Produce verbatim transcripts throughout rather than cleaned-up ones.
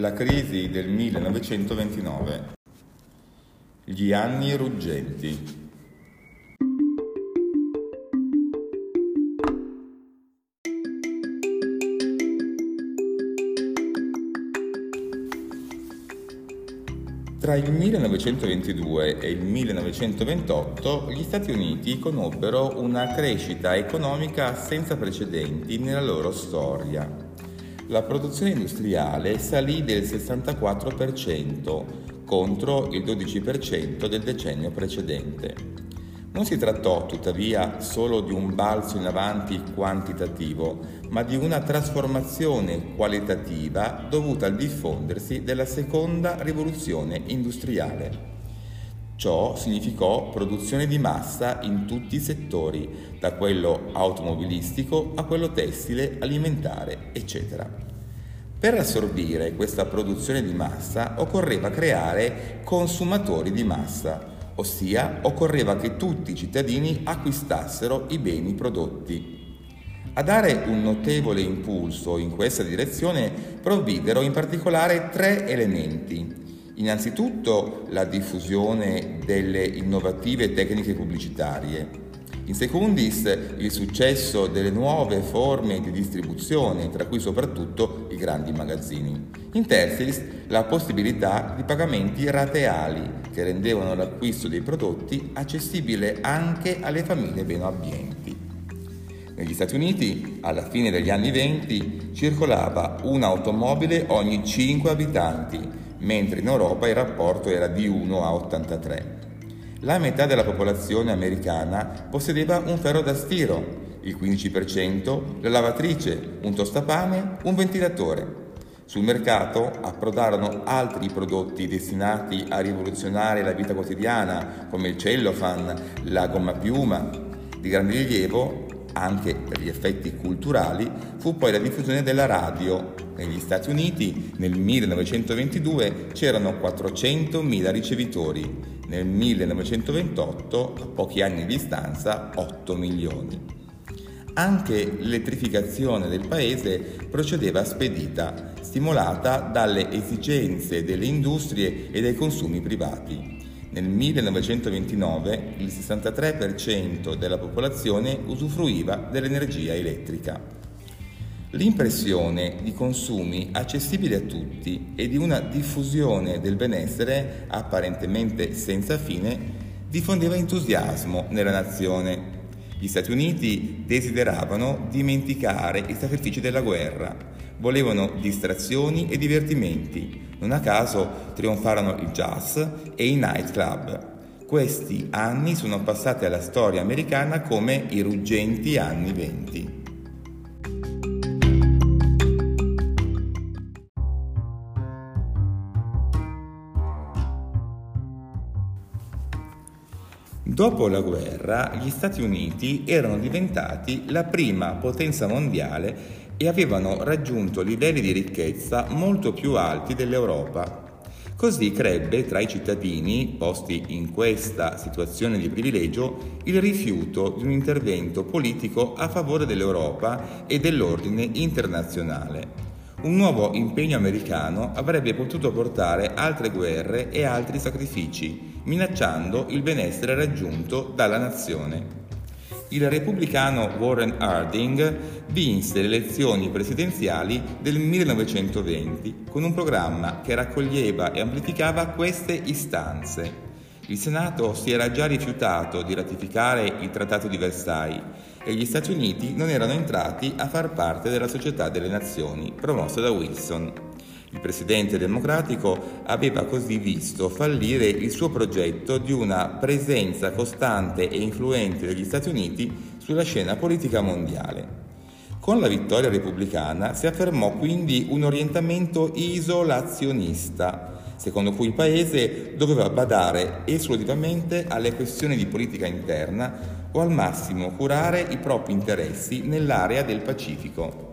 La crisi del millenovecentoventinove. Gli anni ruggenti. Tra il millenovecentoventidue e il millenovecentoventotto gli Stati Uniti conobbero una crescita economica senza precedenti nella loro storia. La produzione industriale salì del sessantaquattro per cento contro il dodici per cento del decennio precedente. Non si trattò tuttavia solo di un balzo in avanti quantitativo, ma di una trasformazione qualitativa dovuta al diffondersi della seconda rivoluzione industriale. Ciò significò produzione di massa in tutti i settori, da quello automobilistico a quello tessile, alimentare, eccetera. Per assorbire questa produzione di massa occorreva creare consumatori di massa, ossia occorreva che tutti i cittadini acquistassero i beni prodotti. A dare un notevole impulso in questa direzione provvidero in particolare tre elementi. Innanzitutto la diffusione delle innovative tecniche pubblicitarie. In secondis il successo delle nuove forme di distribuzione, tra cui soprattutto i grandi magazzini. In terzis la possibilità di pagamenti rateali, che rendevano l'acquisto dei prodotti accessibile anche alle famiglie meno abbienti. Negli Stati Uniti, alla fine degli anni venti, circolava un'automobile ogni cinque abitanti, mentre in Europa il rapporto era di uno a ottantatré. La metà della popolazione americana possedeva un ferro da stiro, il quindici per cento la lavatrice, un tostapane, un ventilatore. Sul mercato approdarono altri prodotti destinati a rivoluzionare la vita quotidiana, come il cellophane, la gomma piuma. Di grande rilievo, anche per gli effetti culturali, fu poi la diffusione della radio. Negli Stati Uniti nel millenovecentoventidue c'erano quattrocentomila ricevitori, nel millenovecentoventotto, a pochi anni di distanza, otto milioni. Anche l'elettrificazione del paese procedeva spedita, stimolata dalle esigenze delle industrie e dai consumi privati. Nel millenovecentoventinove il sessantatré per cento della popolazione usufruiva dell'energia elettrica. L'impressione di consumi accessibili a tutti e di una diffusione del benessere apparentemente senza fine diffondeva entusiasmo nella nazione. Gli Stati Uniti desideravano dimenticare i sacrifici della guerra, volevano distrazioni e divertimenti. Non a caso trionfarono il jazz e i nightclub. Questi anni sono passati alla storia americana come i ruggenti anni venti. Dopo la guerra, gli Stati Uniti erano diventati la prima potenza mondiale e avevano raggiunto livelli di ricchezza molto più alti dell'Europa. Così crebbe tra i cittadini, posti in questa situazione di privilegio, il rifiuto di un intervento politico a favore dell'Europa e dell'ordine internazionale. Un nuovo impegno americano avrebbe potuto portare altre guerre e altri sacrifici, minacciando il benessere raggiunto dalla nazione. Il repubblicano Warren Harding vinse le elezioni presidenziali del millenovecentoventi con un programma che raccoglieva e amplificava queste istanze. Il Senato si era già rifiutato di ratificare il Trattato di Versailles e gli Stati Uniti non erano entrati a far parte della Società delle Nazioni, promossa da Wilson. Il presidente democratico aveva così visto fallire il suo progetto di una presenza costante e influente degli Stati Uniti sulla scena politica mondiale. Con la vittoria repubblicana si affermò quindi un orientamento isolazionista, secondo cui il paese doveva badare esclusivamente alle questioni di politica interna o al massimo curare i propri interessi nell'area del Pacifico.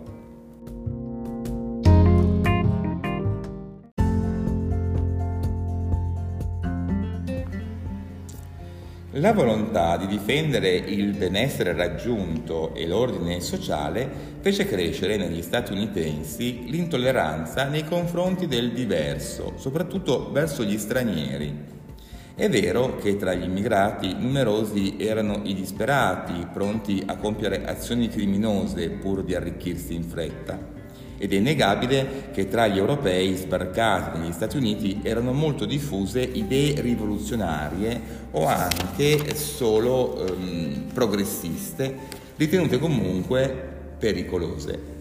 La volontà di difendere il benessere raggiunto e l'ordine sociale fece crescere negli Stati Uniti l'intolleranza nei confronti del diverso, soprattutto verso gli stranieri. È vero che tra gli immigrati numerosi erano i disperati, pronti a compiere azioni criminose pur di arricchirsi in fretta, ed è innegabile che tra gli europei sbarcati negli Stati Uniti erano molto diffuse idee rivoluzionarie o anche solo ehm, progressiste, ritenute comunque pericolose.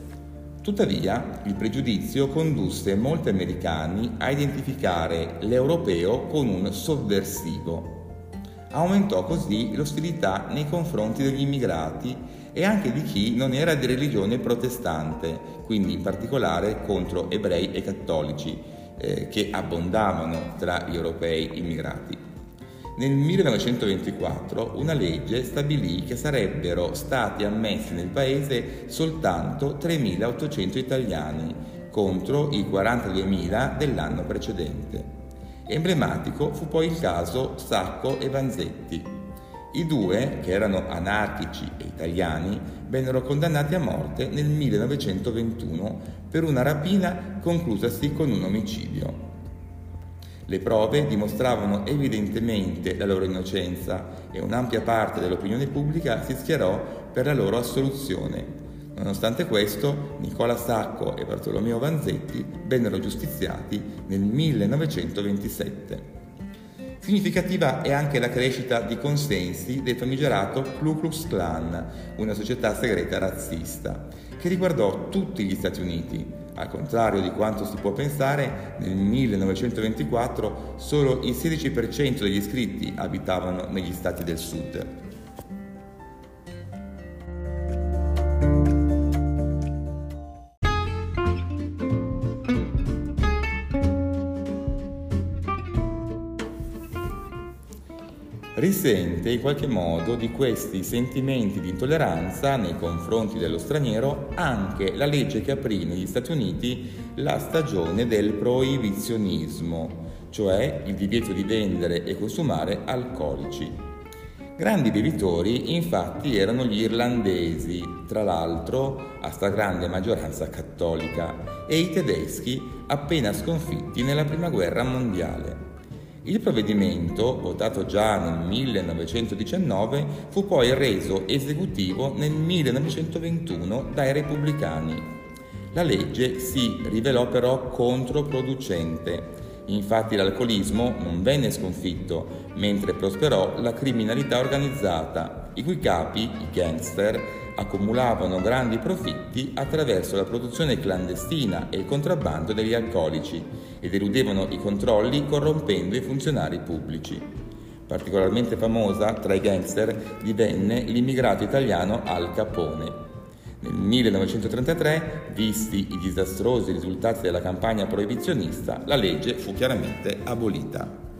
Tuttavia, il pregiudizio condusse molti americani a identificare l'europeo con un sovversivo. Aumentò così l'ostilità nei confronti degli immigrati e anche di chi non era di religione protestante, quindi in particolare contro ebrei e cattolici, eh, che abbondavano tra gli europei immigrati. Nel millenovecentoventiquattro una legge stabilì che sarebbero stati ammessi nel paese soltanto tremilaottocento italiani contro i quarantaduemila dell'anno precedente. Emblematico fu poi il caso Sacco e Vanzetti. I due, che erano anarchici e italiani, vennero condannati a morte nel millenovecentoventuno per una rapina conclusasi con un omicidio. Le prove dimostravano evidentemente la loro innocenza e un'ampia parte dell'opinione pubblica si schierò per la loro assoluzione. Nonostante questo, Nicola Sacco e Bartolomeo Vanzetti vennero giustiziati nel millenovecentoventisette. Significativa è anche la crescita di consensi del famigerato Ku Klux Klan, una società segreta razzista, che riguardò tutti gli Stati Uniti. Al contrario di quanto si può pensare, nel millenovecentoventiquattro solo il sedici per cento degli iscritti abitavano negli stati del sud. Risente in qualche modo di questi sentimenti di intolleranza nei confronti dello straniero anche la legge che aprì negli Stati Uniti la stagione del proibizionismo, cioè il divieto di vendere e consumare alcolici. Grandi bevitori infatti erano gli irlandesi, tra l'altro a stragrande maggioranza cattolica, e i tedeschi appena sconfitti nella Prima Guerra Mondiale. Il provvedimento, votato già nel millenovecentodiciannove, fu poi reso esecutivo nel millenovecentoventuno dai repubblicani. La legge si rivelò però controproducente. Infatti l'alcolismo non venne sconfitto, mentre prosperò la criminalità organizzata, i cui capi, i gangster, accumulavano grandi profitti attraverso la produzione clandestina e il contrabbando degli alcolici ed eludevano i controlli corrompendo i funzionari pubblici. Particolarmente famosa tra i gangster divenne l'immigrato italiano Al Capone. Nel millenovecentotrentatré, visti i disastrosi risultati della campagna proibizionista, la legge fu chiaramente abolita.